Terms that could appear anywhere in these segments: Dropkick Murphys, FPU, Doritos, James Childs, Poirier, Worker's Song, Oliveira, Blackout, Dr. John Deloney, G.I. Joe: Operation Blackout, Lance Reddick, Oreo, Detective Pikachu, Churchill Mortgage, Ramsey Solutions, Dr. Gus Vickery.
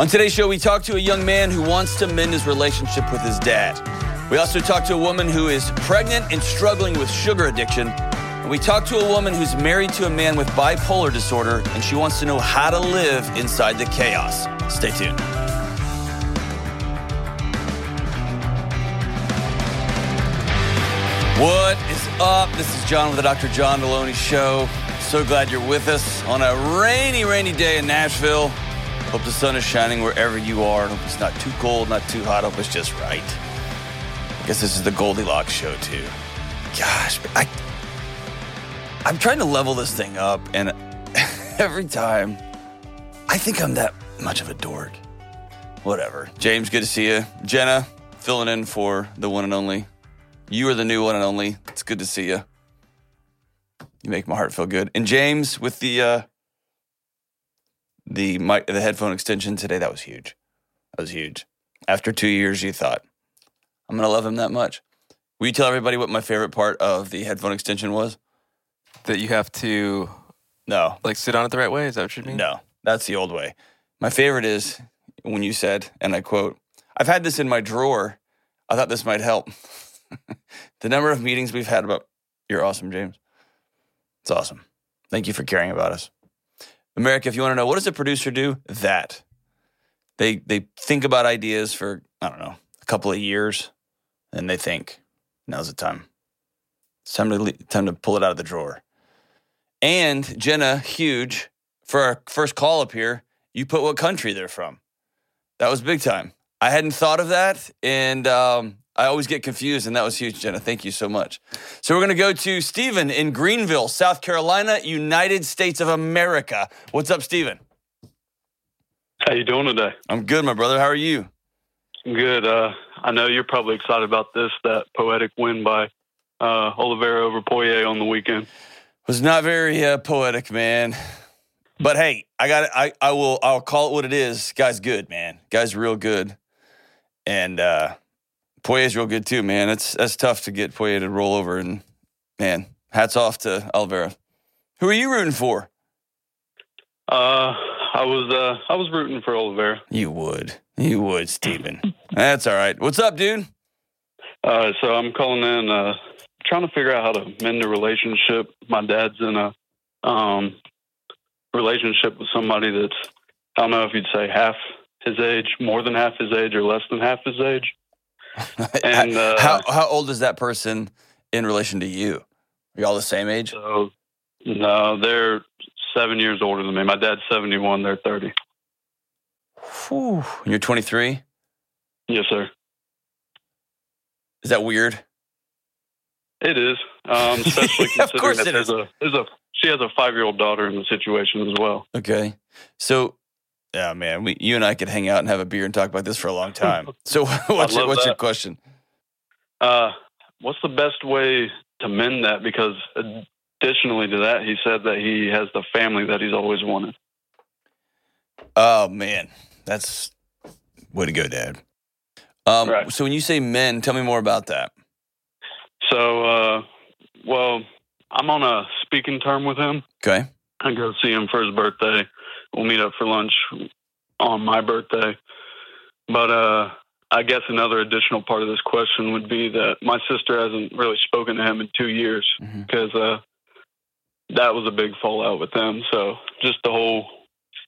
On today's show, we talk to a young man who wants to mend his relationship with his dad. We also talk to a woman who is pregnant and struggling with sugar addiction. And we talk to a woman who's married to a man with bipolar disorder, and she wants to know how to live inside the chaos. Stay tuned. What is up? This is John with the Dr. John Deloney Show. So glad you're with us on a rainy day in Nashville. Hope the sun is shining wherever you are. Hope it's not too cold, not too hot. Hope it's just right. I guess this is the Goldilocks show too. Gosh, I'm trying to level this thing up, and every time I think I'm that much of a dork. Whatever. James, good to see you. Jenna, filling in for the one and only. You are the new one and only. It's good to see you. You make my heart feel good. And James with the headphone extension today, that was huge. That was huge. After 2 years, you thought, I'm going to love him that much. Will you tell everybody what my favorite part of the headphone extension was? That you have to... No. Like sit on it the right way? Is that what you mean? No. That's the old way. My favorite is when you said, and I quote, I've had this in my drawer. I thought this might help. The number of meetings we've had about... You're awesome, James. It's awesome. Thank you for caring about us. America, if you want to know, what does a producer do? That. They think about ideas for, I don't know, a couple of years, and they think, now's the time. It's time to pull it out of the drawer. And Jenna, huge, for our first call up here, you put what country they're from. That was big time. I hadn't thought of that, and... I always get confused, and that was huge, Jenna. Thank you so much. So we're going to go to Stephen in Greenville, South Carolina, United States of America. What's up, Stephen? How you doing today? I'm good, my brother. How are you? Good. I know you're probably excited about this, that poetic win by Oliveira over Poirier on the weekend. Was not very poetic, man. But, hey, I'll call it what it is. Guy's good, man. Guy's real good. And – Poirier's real good too, man. That's tough to get Poirier to roll over, and man, hats off to Oliveira. Who are you rooting for? I was rooting for Oliveira. You would, Stephen. That's all right. What's up, dude? So I'm calling in, trying to figure out how to mend a relationship. My dad's in a relationship with somebody that's, I don't know if you'd say half his age, more than half his age, or less than half his age. And how old is that person in relation to you? Are you all the same age? So, no, they're 7 years older than me. My dad's 71, they're 30. Whew. And you're 23? Yes, sir. Is that weird? It is. Especially considering that she has a 5-year-old daughter in the situation as well. Okay. So yeah, man, you and I could hang out and have a beer and talk about this for a long time. So what's your question? What's the best way to mend that? Because additionally to that, he said that he has the family that he's always wanted. Oh, man. That's way to go, Dad. Right. So when you say mend, tell me more about that. So, well, I'm on a speaking term with him. Okay. I go see him for his birthday. We'll meet up for lunch on my birthday. But I guess another additional part of this question would be that my sister hasn't really spoken to him in 2 years because that was a big fallout with them. So just the whole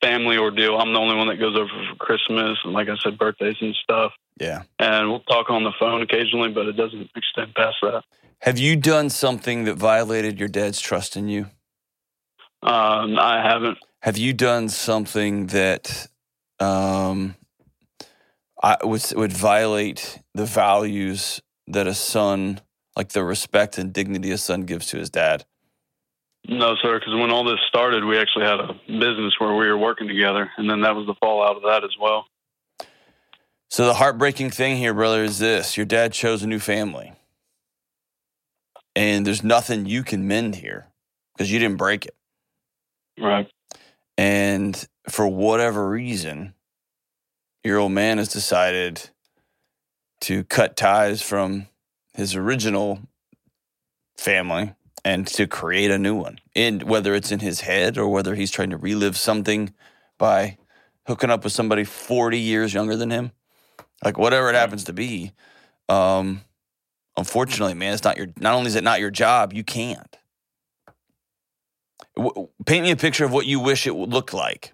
family ordeal. I'm the only one that goes over for Christmas and, like I said, birthdays and stuff. Yeah. And we'll talk on the phone occasionally, but it doesn't extend past that. Have you done something that violated your dad's trust in you? I haven't. Have you done something that would violate the values that a son, like the respect and dignity a son gives to his dad? No, sir, because when all this started, we actually had a business where we were working together, and then that was the fallout of that as well. So the heartbreaking thing here, brother, is this. Your dad chose a new family, and there's nothing you can mend here because you didn't break it. Right. And for whatever reason, your old man has decided to cut ties from his original family and to create a new one. And whether it's in his head or whether he's trying to relive something by hooking up with somebody 40 years younger than him. Like, whatever it happens to be. Unfortunately, man, it's not your, not only is it not your job, you can't. Paint me a picture of what you wish it would look like.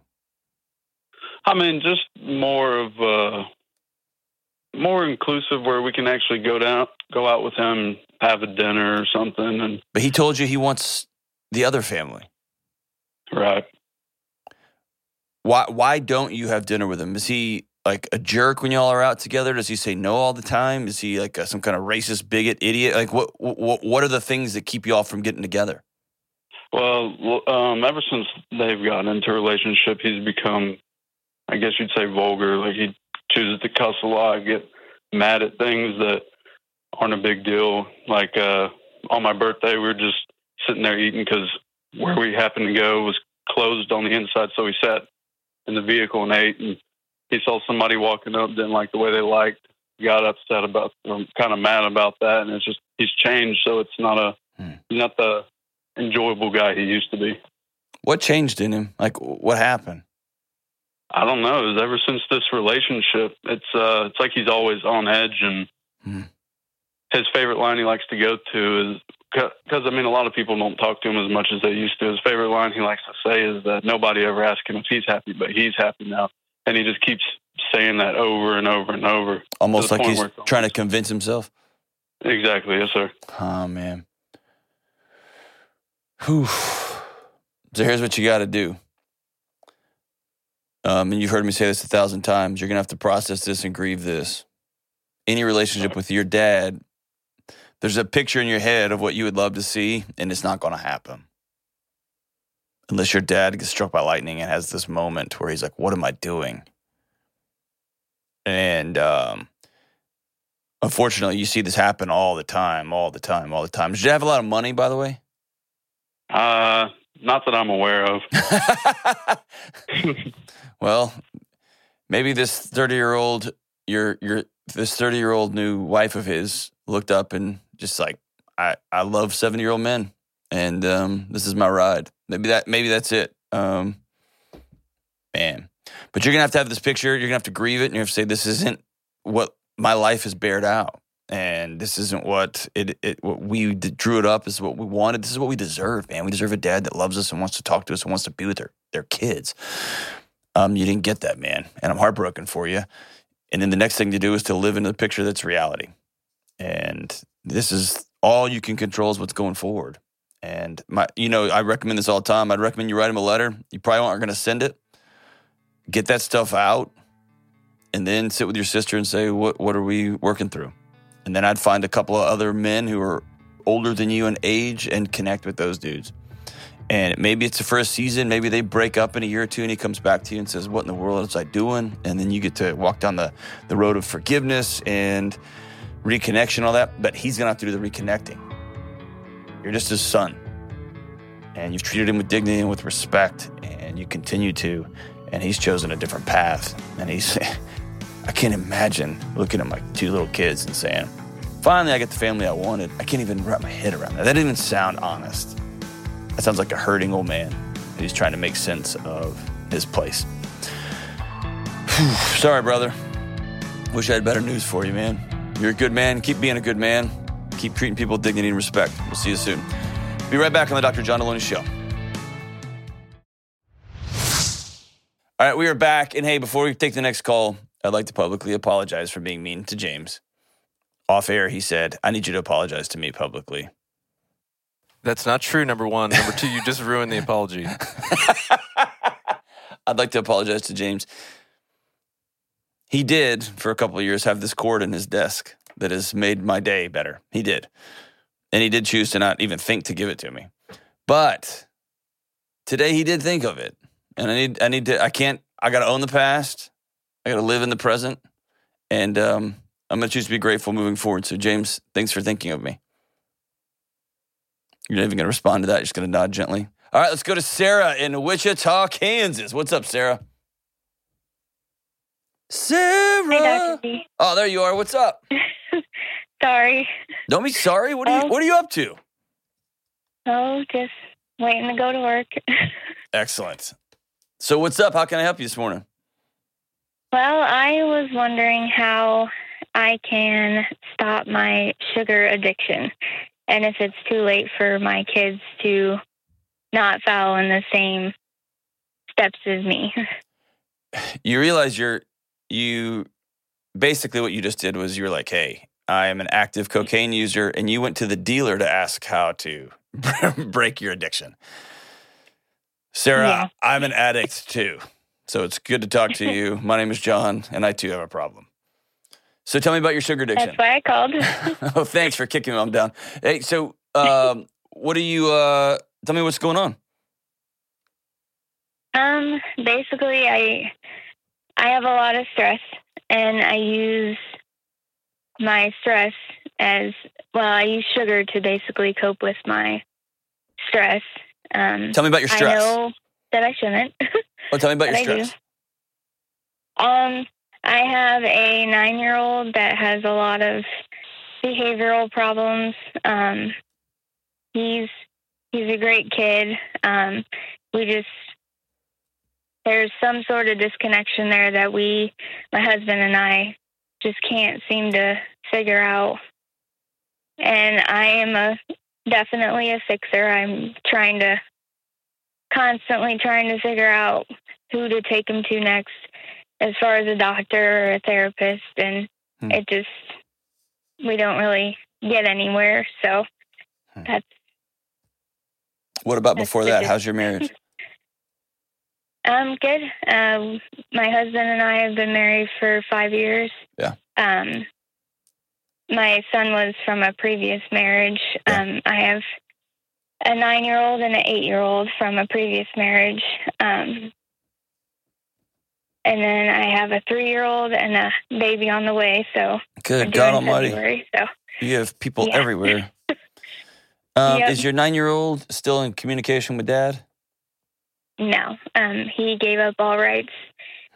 I mean, just more of more inclusive, where we can actually go out with him, have a dinner or something. And but he told you he wants the other family, right? Why don't you have dinner with him? Is he like a jerk when y'all are out together? Does he say no all the time? Is he like some kind of racist, bigot, idiot? Like what are the things that keep y'all from getting together? Well, ever since they've gotten into a relationship, he's become, I guess you'd say, vulgar. Like, he chooses to cuss a lot, get mad at things that aren't a big deal. Like, on my birthday, we were just sitting there eating because where we happened to go was closed on the inside. So we sat in the vehicle and ate, and he saw somebody walking up, didn't like the way they liked, got upset about, kind of mad about that. And it's just, he's changed. So it's not he's not the enjoyable guy he used to be. What changed in him? Like, what happened? I don't know. It was ever since this relationship. It's like he's always on edge, and his favorite line he likes to go to is, because I mean, a lot of people don't talk to him as much as they used to. His favorite line he likes to say is that nobody ever asked him if he's happy, but he's happy now, and he just keeps saying that over and over and over. Almost like he's trying to convince himself. Exactly. Yes, sir. Oh man. Whew. So here's what you got to do. And you've heard me say this 1,000 times. You're going to have to process this and grieve this. Any relationship with your dad, there's a picture in your head of what you would love to see, and it's not going to happen. Unless your dad gets struck by lightning and has this moment where he's like, what am I doing? And unfortunately, you see this happen all the time. Did you have a lot of money, by the way? Not that I'm aware of. Well, maybe this 30-year-old, this 30-year-old new wife of his looked up and just like, I love 70-year-old men, and this is my ride. Maybe that's it. Man, but you're gonna have to have this picture. You're gonna have to grieve it, and you have to say, this isn't what my life has bared out, and this isn't what what we drew it up. This is what we wanted. This is what we deserve, man. We deserve a dad that loves us and wants to talk to us and wants to be with their kids. You didn't get that, man, and I'm heartbroken for you. And then the next thing to do is to live in the picture that's reality. And this is all you can control is what's going forward. And I recommend this all the time. I'd recommend you write him a letter. You probably aren't going to send it. Get that stuff out, and then sit with your sister and say, "What are we working through?" And then I'd find a couple of other men who are older than you in age and connect with those dudes. And maybe it's the first season. Maybe they break up in a year or two, and he comes back to you and says, what in the world is I doing? And then you get to walk down the road of forgiveness and reconnection, all that. But he's going to have to do the reconnecting. You're just his son. And you've treated him with dignity and with respect. And you continue to. And he's chosen a different path. And he's, I can't imagine looking at my two little kids and saying, finally I get the family I wanted. I can't even wrap my head around that. That didn't even sound honest. That sounds like a hurting old man who's trying to make sense of his place. Whew, sorry, brother. Wish I had better news for you, man. You're a good man. Keep being a good man. Keep treating people with dignity and respect. We'll see you soon. Be right back on the Dr. John Deloney Show. All right, we are back. And hey, before we take the next call, I'd like to publicly apologize for being mean to James. Off air, he said, I need you to apologize to me publicly. That's not true, number one. Number two, you just ruined the apology. I'd like to apologize to James. He did, for a couple of years, have this cord in his desk that has made my day better. He did. And he did choose to not even think to give it to me. But today he did think of it. And I got to own the past. I got to live in the present. And I'm going to choose to be grateful moving forward. So, James, thanks for thinking of me. You're not even going to respond to that. You're just going to nod gently. All right, let's go to Sarah in Wichita, Kansas. What's up, Sarah? Sarah. Hey, Dr. D. Oh, there you are. What's up? Sorry. Don't be sorry. What are you up to? Oh, just waiting to go to work. Excellent. So what's up? How can I help you this morning? Well, I was wondering how I can stop my sugar addiction and if it's too late for my kids to not follow in the same steps as me. You realize you basically what you just did was you were like, hey, I am an active cocaine user, and you went to the dealer to ask how to break your addiction. Sarah, yeah. I'm an addict too. So it's good to talk to you. My name is John, and I too have a problem. So tell me about your sugar addiction. That's why I called. Oh, thanks for kicking me down. Hey, so what are you, tell me what's going on. Basically, I have a lot of stress, and I use my stress as, well, I use sugar to basically cope with my stress. Tell me about your stress. I know that I shouldn't. Well, tell me about your stress. I have a 9-year-old that has a lot of behavioral problems. He's a great kid. There's some sort of disconnection there that my husband and I just can't seem to figure out. And I am definitely a fixer. I'm constantly trying to figure out who to take him to next as far as a doctor or a therapist. And we don't really get anywhere. So that's. What about before that? How's your marriage? Good. My husband and I have been married for 5 years. Yeah. My son was from a previous marriage. Yeah. I have a 9-year-old and an 8-year-old from a previous marriage. And then I have a 3-year-old and a baby on the way. So good God Almighty! So you have people everywhere. Yep. Is your 9-year-old still in communication with Dad? No, he gave up all rights,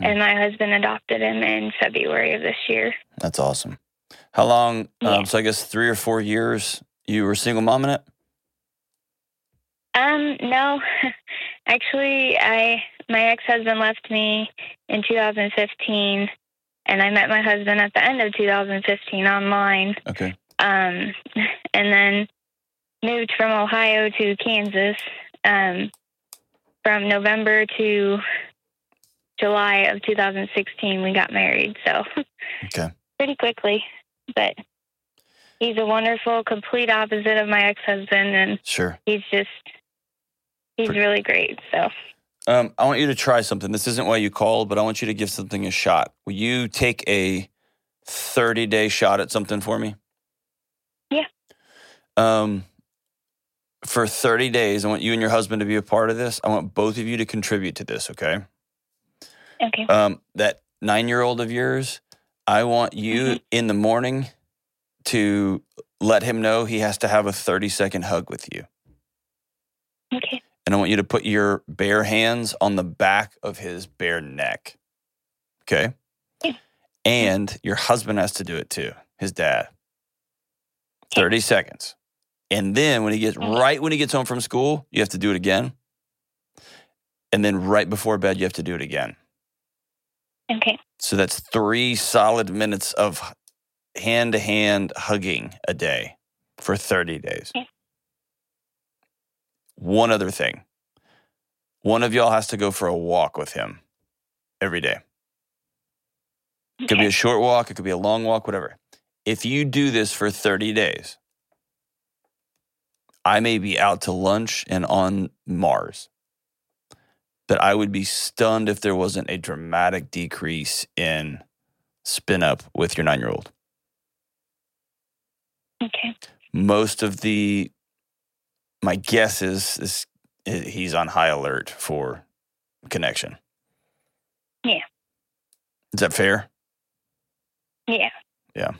and my husband adopted him in February of this year. That's awesome. How long? So I guess 3 or 4 years you were single mom in it. No, actually, my ex-husband left me in 2015, and I met my husband at the end of 2015 online. Okay. And then moved from Ohio to Kansas, from November to July of 2016, we got married. So pretty quickly, but he's a wonderful, complete opposite of my ex-husband, and he's really great. So I want you to try something. This isn't why you called, but I want you to give something a shot. Will you take a 30-day shot at something for me? Yeah. For 30 days, I want you and your husband to be a part of this. I want both of you to contribute to this, okay? Okay. That 9-year-old of yours, I want you in the morning to let him know he has to have a 30-second hug with you. Okay. And I want you to put your bare hands on the back of his bare neck. Okay? Yeah. And your husband has to do it too, his dad. 30 seconds. And then when he gets home from school, you have to do it again. And then right before bed, you have to do it again. Okay. So that's 3 solid minutes of hand-to-hand hugging a day for 30 days. Okay. One other thing. One of y'all has to go for a walk with him every day. It could be a short walk. It could be a long walk, whatever. If you do this for 30 days, I may be out to lunch and on Mars, but I would be stunned if there wasn't a dramatic decrease in spin up with your 9-year-old. Okay. Most of my guess is he's on high alert for connection. Yeah. Is that fair? Yeah. Yeah.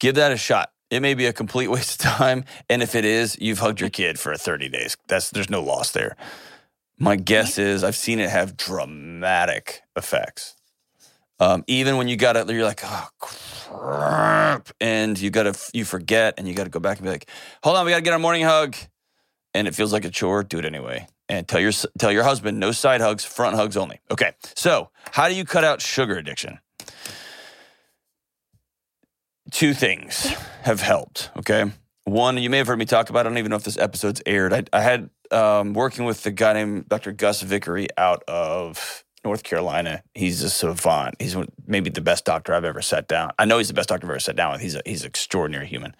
Give that a shot. It may be a complete waste of time, and if it is, you've hugged your kid for 30 days. There's no loss there. My guess is I've seen it have dramatic effects. Even when you're like, oh crap, and you forget, and you got to go back and be like, hold on, we got to get our morning hug, and it feels like a chore, do it anyway. And tell your husband, no side hugs, front hugs only. Okay, so how do you cut out sugar addiction? Two things have helped, okay? One, you may have heard me talk about, I don't even know if this episode's aired. I had working with a guy named Dr. Gus Vickery out of North Carolina. He's a savant. He's maybe the best doctor I've ever sat down. I know he's the best doctor I've ever sat down with. He's an extraordinary human.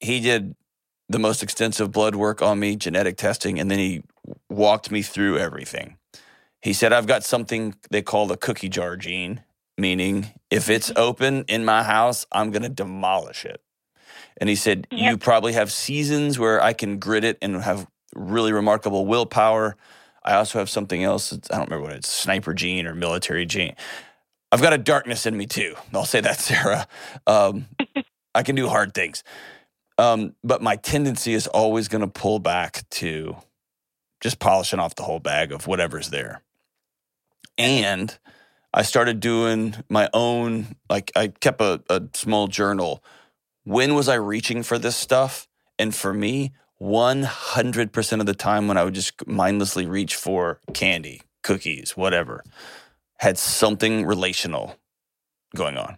He did the most extensive blood work on me, genetic testing, and then he walked me through everything. He said, I've got something they call the cookie jar gene, meaning if it's open in my house, I'm going to demolish it. And he said, you probably have seasons where I can grit it and have really remarkable willpower. I also have something else. I don't remember what it's, sniper gene or military gene. I've got a darkness in me too. I'll say that, Sarah. I can do hard things. But my tendency is always going to pull back to just polishing off the whole bag of whatever's there. And I started doing my own, like I kept a small journal. When was I reaching for this stuff? And for me, 100% of the time when I would just mindlessly reach for candy, cookies, whatever, had something relational going on.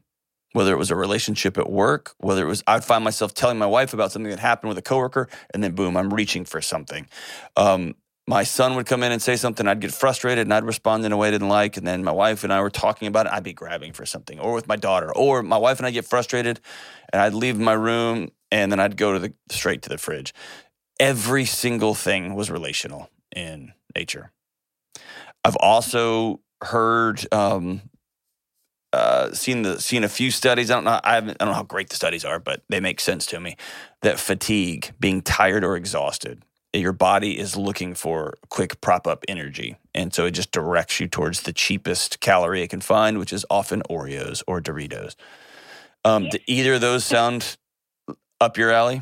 Whether it was a relationship at work, whether it was, I'd find myself telling my wife about something that happened with a coworker, and then boom, I'm reaching for something. My son would come in and say something, I'd get frustrated, and I'd respond in a way I didn't like, and then my wife and I were talking about it, I'd be grabbing for something, or with my daughter, or my wife and I get frustrated, and I'd leave my room, and then I'd go straight to the fridge. Every single thing was relational in nature. I've also heard, seen a few studies. I don't know how great the studies are, but they make sense to me. That fatigue, being tired or exhausted, your body is looking for quick prop up energy, and so it just directs you towards the cheapest calorie it can find, which is often Oreos or Doritos. Do either of those sound up your alley?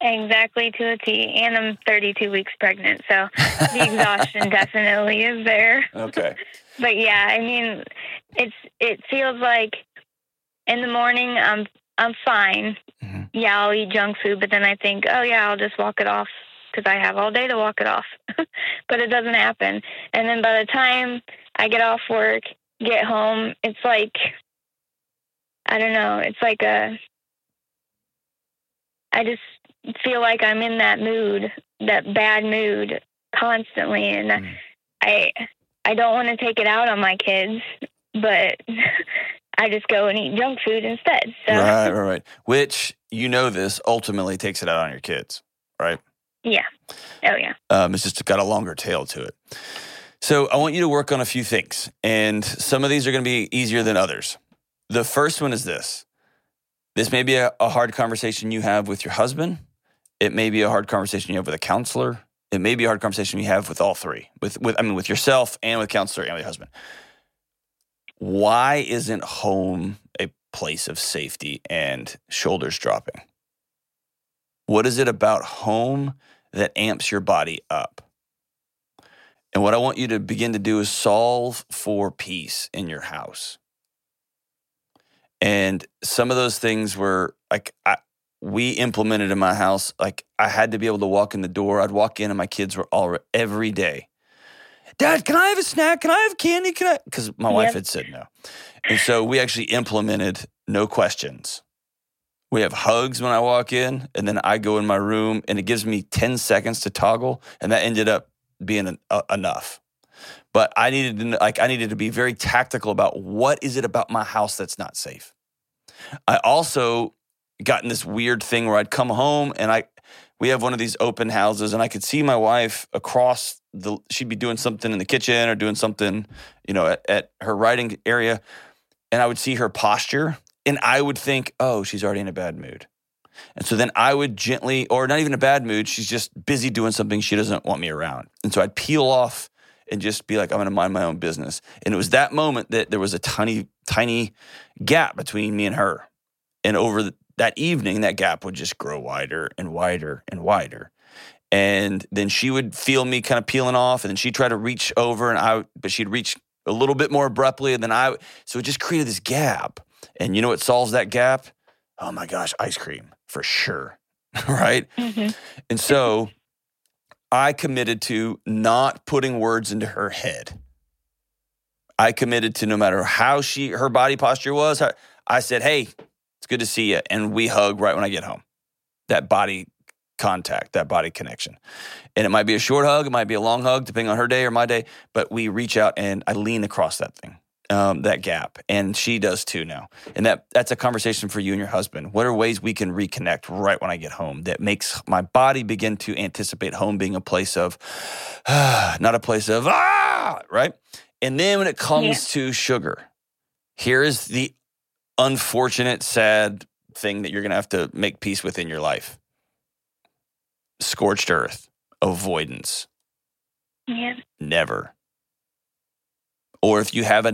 Exactly, to a T. And I'm 32 weeks pregnant, so the exhaustion definitely is there. Okay. But yeah, I mean, it feels like in the morning I'm fine. Mm-hmm. Yeah, I'll eat junk food, but then I think, oh yeah, I'll just walk it off because I have all day to walk it off. But it doesn't happen. And then by the time I get off work, get home, it's like, I don't know, it's like I just feel like I'm in that mood, that bad mood constantly. And I don't want to take it out on my kids, but I just go and eat junk food instead. So. Right. Which, you know this, ultimately takes it out on your kids, right? Yeah. Oh, yeah. It's just got a longer tail to it. So I want you to work on a few things, and some of these are going to be easier than others. The first one is this. This may be a hard conversation you have with your husband. It may be a hard conversation you have with a counselor. It may be a hard conversation you have with all three, with yourself and with counselor and with your husband. Why isn't home a place of safety and shoulders dropping? What is it about home that amps your body up? And what I want you to begin to do is solve for peace in your house. And some of those things were like, we implemented in my house, like I had to be able to walk in the door. I'd walk in and my kids were all every day. Dad, can I have a snack? Can I have candy? Can I? Because my wife had said no. And so we actually implemented no questions. We have hugs when I walk in, and then I go in my room and it gives me 10 seconds to toggle. And that ended up being enough. But I needed to be very tactical about what is it about my house that's not safe. I also got in this weird thing where I'd come home and we have one of these open houses, and I could see my wife across she'd be doing something in the kitchen or doing something, you know, at her writing area, and I would see her posture and I would think, oh, she's already in a bad mood. And so then I would gently, or not even a bad mood, she's just busy doing something, she doesn't want me around. And so I'd peel off and just be like, I'm going to mind my own business. And it was that moment that there was a tiny, tiny gap between me and her. And over that evening, that gap would just grow wider and wider and wider. And then she would feel me kind of peeling off, and then she'd try to reach over, but she'd reach a little bit more abruptly than I. So it just created this gap. And you know what solves that gap? Oh my gosh, ice cream for sure. right? Mm-hmm. And so I committed to not putting words into her head. I committed to no matter how her body posture was, I said, hey, it's good to see you. And we hug right when I get home. That body contact, that body connection. And it might be a short hug. It might be a long hug, depending on her day or my day. But we reach out and I lean across that thing. That gap. And she does too now. And that's a conversation for you and your husband. What are ways we can reconnect right when I get home that makes my body begin to anticipate home being a place of, not a place of, right? And then when it comes to sugar, here is the unfortunate, sad thing that you're going to have to make peace with in your life. Scorched earth, avoidance. Yeah. Never. Or if you have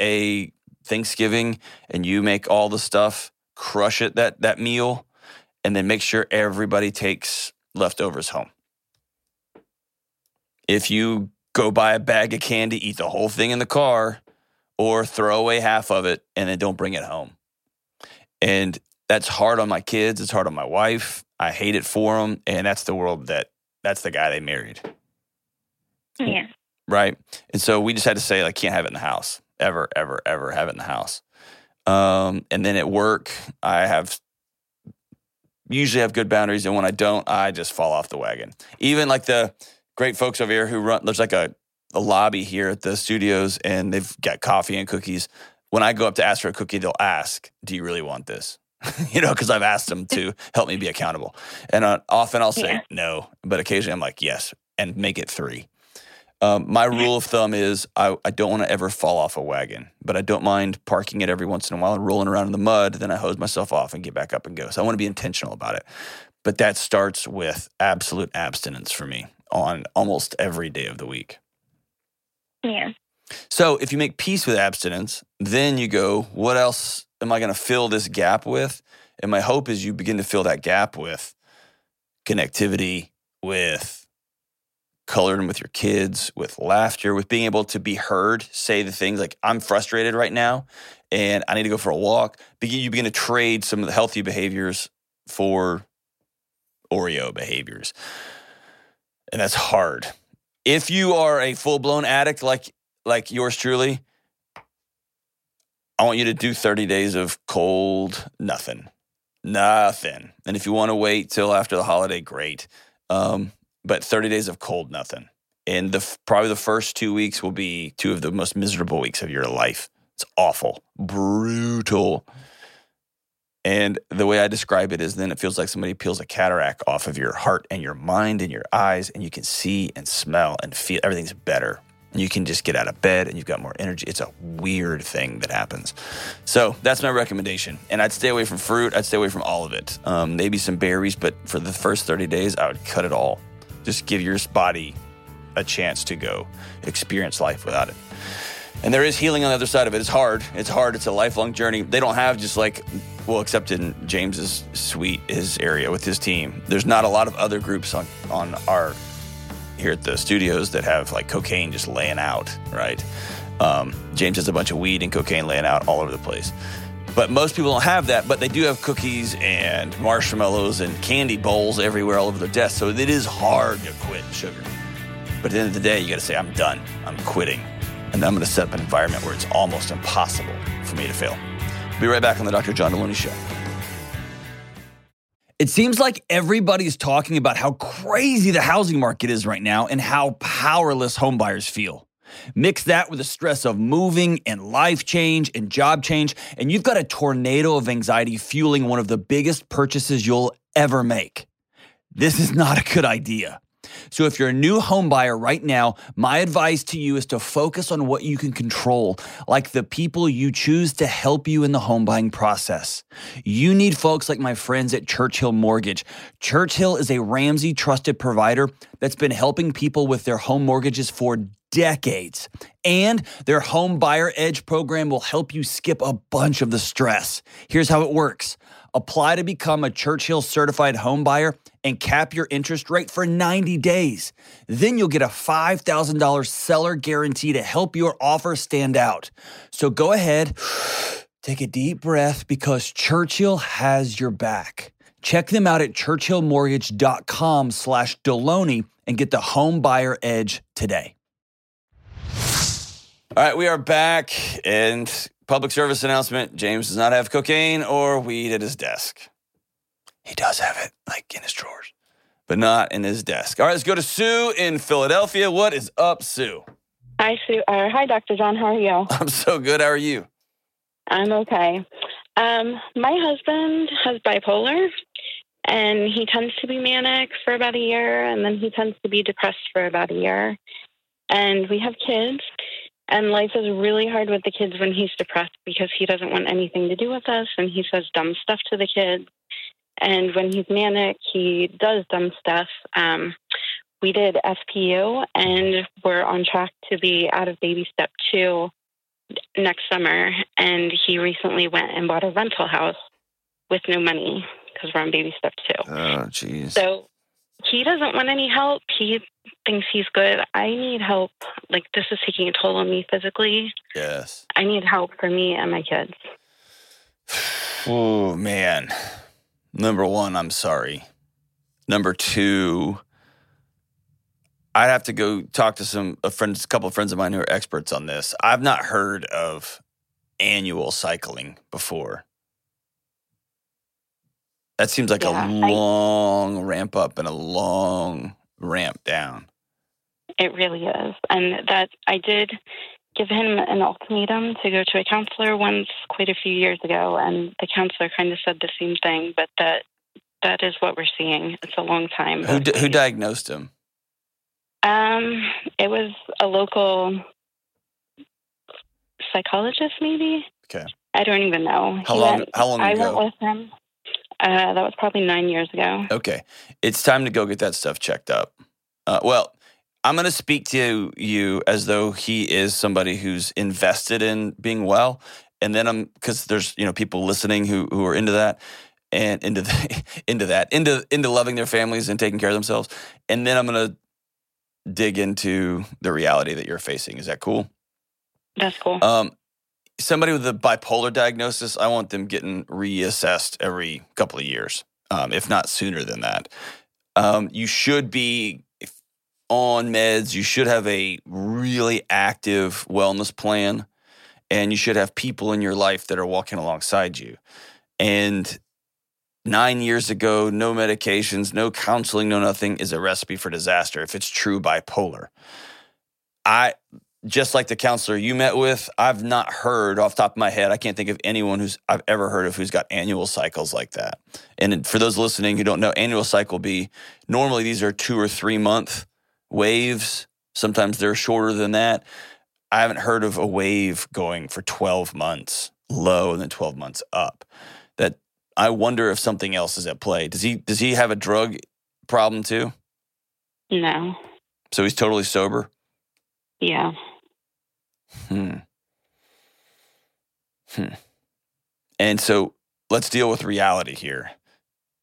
a Thanksgiving and you make all the stuff, crush it that meal, and then make sure everybody takes leftovers home. If you go buy a bag of candy, eat the whole thing in the car, or throw away half of it and then don't bring it home. And that's hard on my kids. It's hard on my wife. I hate it for them, and that's the world that's the guy they married. Yeah. Right. And so we just had to say, like, can't have it in the house. Ever, ever, ever have it in the house. And then at work, I usually have good boundaries. And when I don't, I just fall off the wagon. Even like the great folks over here who run, there's like a lobby here at the studios and they've got coffee and cookies. When I go up to ask for a cookie, they'll ask, do you really want this? Because I've asked them to help me be accountable. And often I'll say no, but occasionally I'm like, yes, and make it 3. My rule of thumb is I don't want to ever fall off a wagon, but I don't mind parking it every once in a while and rolling around in the mud. Then I hose myself off and get back up and go. So I want to be intentional about it. But that starts with absolute abstinence for me on almost every day of the week. Yeah. So if you make peace with abstinence, then you go, what else am I going to fill this gap with? And my hope is you begin to fill that gap with connectivity, with coloring with your kids, with laughter, with being able to be heard, say the things like, I'm frustrated right now and I need to go for a walk. You begin to trade some of the healthy behaviors for Oreo behaviors. And that's hard. If you are a full-blown addict like yours truly, I want you to do 30 days of cold nothing. And if you want to wait till after the holiday, great. But 30 days of cold nothing. And probably the first 2 weeks will be 2 of the most miserable weeks of your life. It's awful. Brutal. And the way I describe it is then it feels like somebody peels a cataract off of your heart and your mind and your eyes, and you can see and smell and feel. Everything's better. And you can just get out of bed and you've got more energy. It's a weird thing that happens. So that's my recommendation. And I'd stay away from fruit. I'd stay away from all of it. Maybe some berries, but for the first 30 days, I would cut it all. Just give your body a chance to go experience life without it. And there is healing on the other side of it. It's hard. It's hard. It's a lifelong journey. They don't have just like, well, except in James's suite, his area with his team. There's not a lot of other groups on our here at the studios that have like cocaine just laying out, right? James has a bunch of weed and cocaine laying out all over the place. But most people don't have that, but they do have cookies and marshmallows and candy bowls everywhere all over their desk. So it is hard to quit sugar. But at the end of the day, you got to say, I'm done. I'm quitting. And I'm going to set up an environment where it's almost impossible for me to fail. Be right back on the Dr. John Deloney Show. It seems like everybody's talking about how crazy the housing market is right now and how powerless homebuyers feel. Mix that with the stress of moving and life change and job change, and you've got a tornado of anxiety fueling one of the biggest purchases you'll ever make. This is not a good idea. So if you're a new home buyer right now, my advice to you is to focus on what you can control, like the people you choose to help you in the home buying process. You need folks like my friends at Churchill Mortgage. Churchill is a Ramsey trusted provider that's been helping people with their home mortgages for decades. And their Home Buyer Edge program will help you skip a bunch of the stress. Here's how it works. Apply to become a Churchill certified home buyer and cap your interest rate for 90 days. Then you'll get a $5,000 seller guarantee to help your offer stand out. So go ahead, take a deep breath because Churchill has your back. Check them out at churchillmortgage.com/Deloney and get the home buyer edge today. All right, we are back, and public service announcement. James does not have cocaine or weed at his desk. He does have it, like, in his drawers, but not in his desk. All right, let's go to Sue in Philadelphia. What is up, Sue? Hi, Sue. Hi, Dr. John. How are you? I'm so good. How are you? I'm okay. My husband has bipolar, and he tends to be manic for about a year, and then he tends to be depressed for about a year. And we have kids, and life is really hard with the kids when he's depressed because he doesn't want anything to do with us, and he says dumb stuff to the kids. And when he's manic, he does dumb stuff. We did FPU, and we're on track to be out of baby step 2 next summer. And he recently went and bought a rental house with no money because we're on baby step 2. Oh, geez. So he doesn't want any help. He thinks he's good. I need help. Like, this is taking a toll on me physically. Yes. I need help for me and my kids. Oh, man. Number one, I'm sorry. Number two, I'd have to go talk to a couple of friends of mine who are experts on this. I've not heard of annual cycling before. That seems like a long ramp up and a long ramp down. It really is. And that I did give him an ultimatum to go to a counselor once quite a few years ago, and the counselor kind of said the same thing, but that is what we're seeing. It's a long time. Who diagnosed him? It was a local psychologist, maybe. Okay. I don't even know. How long ago? I went with him. That was probably 9 years ago. Okay. It's time to go get that stuff checked up. I'm going to speak to you as though he is somebody who's invested in being well. And then because there's, people listening who are into that and into loving their families and taking care of themselves. And then I'm going to dig into the reality that you're facing. Is that cool? That's cool. Somebody with a bipolar diagnosis, I want them getting reassessed every couple of years, if not sooner than that. You should be on meds, you should have a really active wellness plan, and you should have people in your life that are walking alongside you. And 9 years ago, no medications, no counseling, no nothing is a recipe for disaster if it's true bipolar. Just like the counselor you met with, I've not heard off the top of my head, I can't think of anyone I've ever heard of who's got annual cycles like that. And for those listening who don't know, annual cycle normally these are 2 or 3 month waves. Sometimes they're shorter than that. I haven't heard of a wave going for 12 months low and then 12 months up. That I wonder if something else is at play. Does he have a drug problem too? No. So he's totally sober? Yeah. And so let's deal with reality here.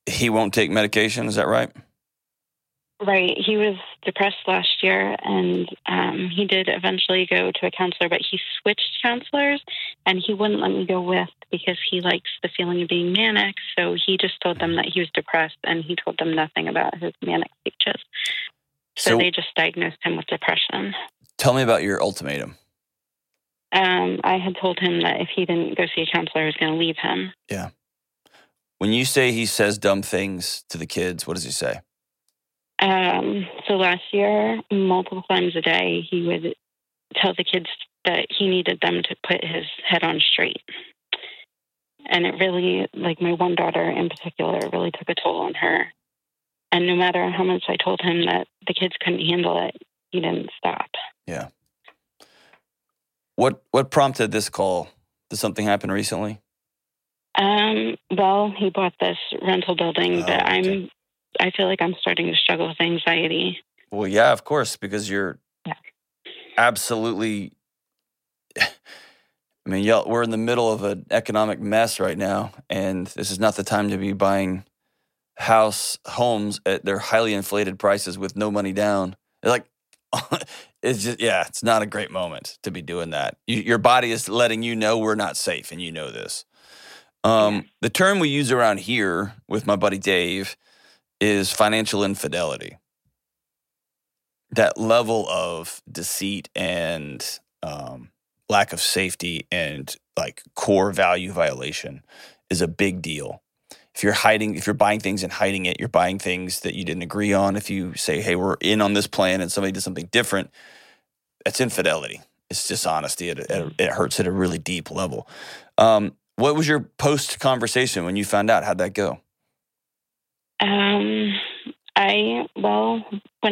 He won't take medication, is that right? Right. He was depressed last year, and he did eventually go to a counselor, but he switched counselors, and he wouldn't let me go with because he likes the feeling of being manic. So he just told them that he was depressed, and he told them nothing about his manic features. So they just diagnosed him with depression. Tell me about your ultimatum. I had told him that if he didn't go see a counselor, I was going to leave him. Yeah. When you say he says dumb things to the kids, what does he say? So last year, multiple times a day, he would tell the kids that he needed them to put his head on straight. And it really, like my one daughter in particular, really took a toll on her. And no matter how much I told him that the kids couldn't handle it, he didn't stop. Yeah. What prompted this call? Did something happen recently? Well, he bought this rental building that I feel like I'm starting to struggle with anxiety. Well, yeah, of course, because you're absolutely. I mean, we're in the middle of an economic mess right now, and this is not the time to be buying homes at their highly inflated prices with no money down. It's like, it's not a great moment to be doing that. Your body is letting you know we're not safe, and you know this. The term we use around here with my buddy Dave is financial infidelity. That level of deceit and lack of safety and like core value violation is a big deal. If you're buying things and hiding it, you're buying things that you didn't agree on. If you say, hey, we're in on this plan and somebody did something different, that's infidelity. It's dishonesty. It hurts at a really deep level. What was your post-conversation when you found out? How'd that go? When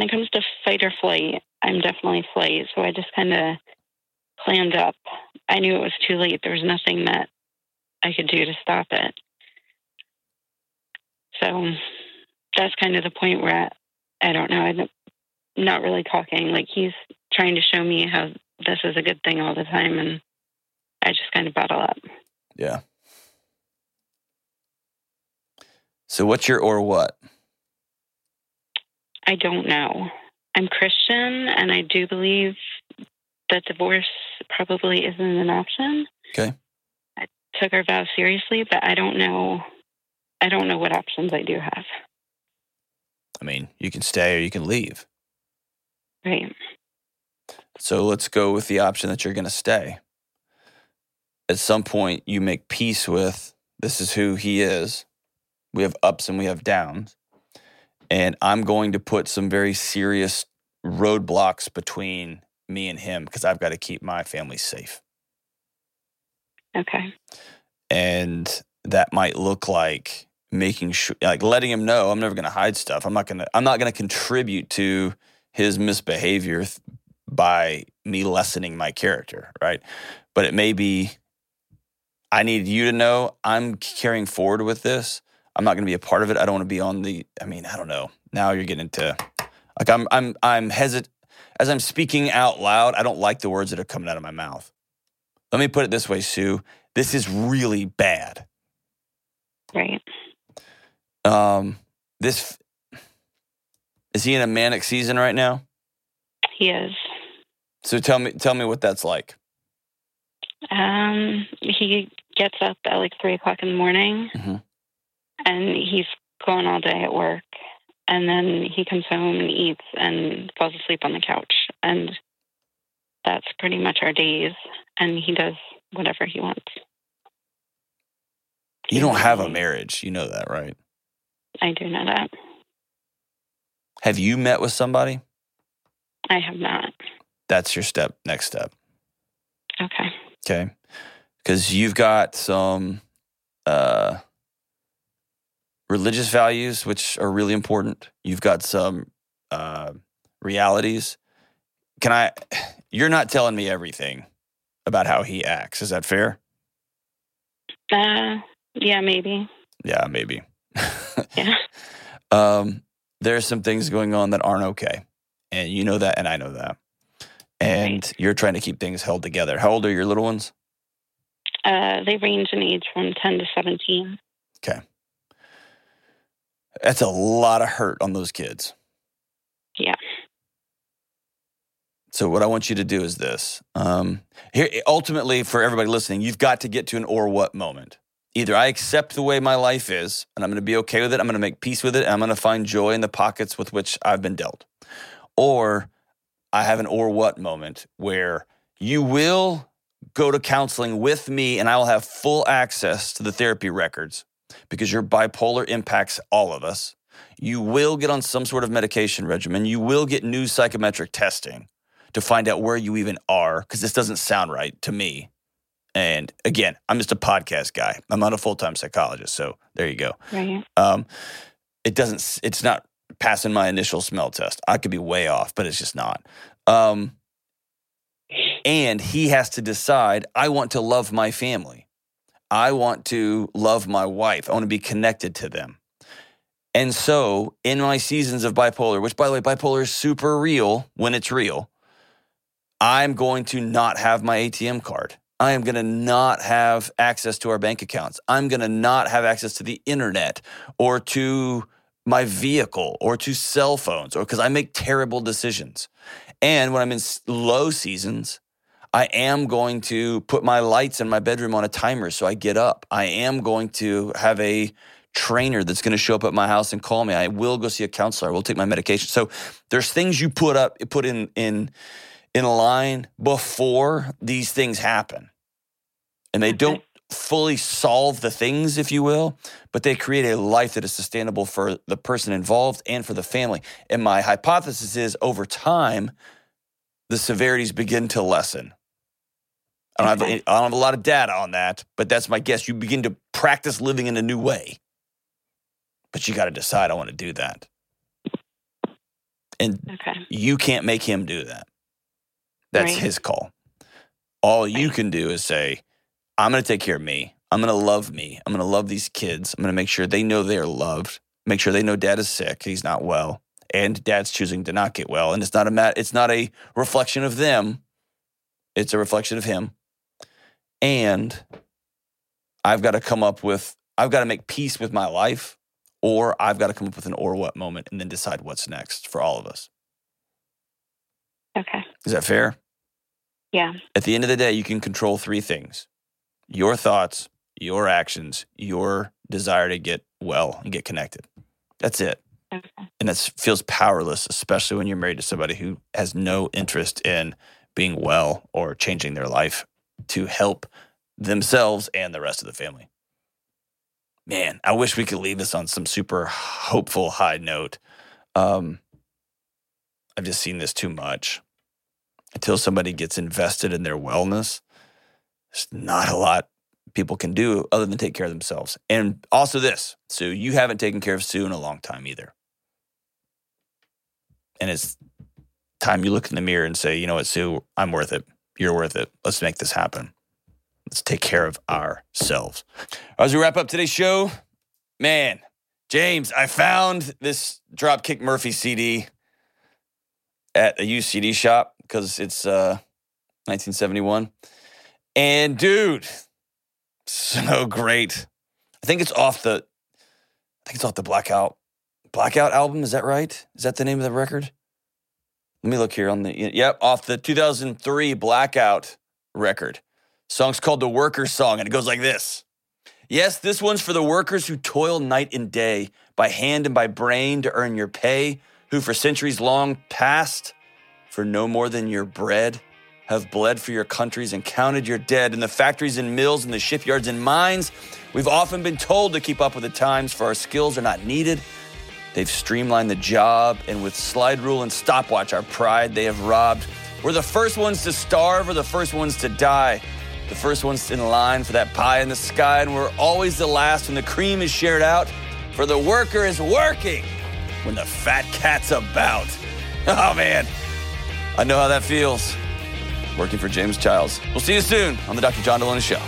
it comes to fight or flight, I'm definitely flight. So I just kind of clammed up. I knew it was too late. There was nothing that I could do to stop it. So that's kind of the point where I don't know. I'm not really talking. Like, he's trying to show me how this is a good thing all the time, and I just kind of bottle up. Yeah. So what's your or what? I don't know. I'm Christian, and I do believe that divorce probably isn't an option. Okay. I took our vow seriously, but I don't know what options I do have. I mean, you can stay or you can leave. Right. So let's go with the option that you're going to stay. At some point, you make peace with, this is who he is. We have ups and we have downs. And I'm going to put some very serious roadblocks between me and him because I've got to keep my family safe. Okay. And that might look like making sure, like letting him know I'm never going to hide stuff. I'm not going to contribute to his misbehavior by me lessening my character, right? But it may be, I need you to know I'm carrying forward with this. I'm not going to be a part of it. I don't want to be on the, I mean, I don't know. Now you're getting into, like, I'm hesitant. As I'm speaking out loud, I don't like the words that are coming out of my mouth. Let me put it this way, Sue. This is really bad. Right. Is he in a manic season right now? He is. So tell me what that's like. He gets up at like 3:00 in the morning, mm-hmm. and he's gone all day at work, and then he comes home and eats and falls asleep on the couch, and that's pretty much our days. And he does whatever he wants. You don't have a marriage. You know that, right? I do know that. Have you met with somebody? I have not. That's your step, next step. Okay. Okay. Because you've got some religious values, which are really important. You've got some realities. You're not telling me everything about how he acts. Is that fair? Yeah, maybe. Yeah, maybe. Yeah. There's some things going on that aren't okay. And you know that, and I know that. And right. You're trying to keep things held together. How old are your little ones? They range in age from 10 to 17. Okay. That's a lot of hurt on those kids. Yeah. So what I want you to do is this. Here, ultimately, for everybody listening, you've got to get to an or what moment. Either I accept the way my life is, and I'm going to be okay with it, I'm going to make peace with it, and I'm going to find joy in the pockets with which I've been dealt. Or I have an or what moment where you will go to counseling with me, and I will have full access to the therapy records because your bipolar impacts all of us. You will get on some sort of medication regimen. You will get new psychometric testing to find out where you even are, because this doesn't sound right to me. And again, I'm just a podcast guy. I'm not a full-time psychologist, so there you go. Right. It's not passing my initial smell test. I could be way off, but it's just not. And he has to decide, I want to love my family. I want to love my wife. I want to be connected to them. And so in my seasons of bipolar, which by the way, bipolar is super real when it's real, I'm going to not have my ATM card. I am going to not have access to our bank accounts. I'm going to not have access to the internet or to my vehicle or to cell phones, or because I make terrible decisions. And when I'm in low seasons, I am going to put my lights in my bedroom on a timer so I get up. I am going to have a trainer that's going to show up at my house and call me. I will go see a counselor. I will take my medication. So there's things you put in line before these things happen. And they don't fully solve the things, if you will, but they create a life that is sustainable for the person involved and for the family. And my hypothesis is over time, the severities begin to lessen. I don't have a lot of data on that, but that's my guess. You begin to practice living in a new way, but you got to decide, I want to do that. And you can't make him do that. That's his call. All you can do is say, I'm going to take care of me. I'm going to love me. I'm going to love these kids. I'm going to make sure they know they're loved. Make sure they know dad is sick. He's not well. And dad's choosing to not get well. And it's not a reflection of them. It's a reflection of him. And I've got to make peace with my life, or I've got to come up with an or what moment and then decide what's next for all of us. Okay. Is that fair? Yeah. At the end of the day, you can control three things: your thoughts, your actions, your desire to get well and get connected. That's it. Okay. And that feels powerless, especially when you're married to somebody who has no interest in being well or changing their life to help themselves and the rest of the family. Man, I wish we could leave this on some super hopeful high note. I've just seen this too much. Until somebody gets invested in their wellness, there's not a lot people can do other than take care of themselves. And also this, Sue, you haven't taken care of Sue in a long time either. And it's time you look in the mirror and say, you know what, Sue, I'm worth it. You're worth it. Let's make this happen. Let's take care of ourselves. As we wrap up today's show, man, James, I found this Dropkick Murphy CD at a used CD shop because it's 1971. And dude, so great. I think it's off the Blackout album. Is that right? Is that the name of the record? Let me look here off the 2003 Blackout record. Song's called The Worker's Song, and it goes like this. Yes, this one's for the workers who toil night and day, by hand and by brain to earn your pay, who for centuries long past, for no more than your bread, have bled for your countries and counted your dead. In the factories and mills, in the shipyards and mines, we've often been told to keep up with the times, for our skills are not needed. They've streamlined the job, and with slide rule and stopwatch, our pride they have robbed. We're the first ones to starve, we're the first ones to die, the first ones in line for that pie in the sky, and we're always the last when the cream is shared out, for the worker is working when the fat cat's about. Oh, man, I know how that feels. Working for James Childs. We'll see you soon on the Dr. John Deloney Show.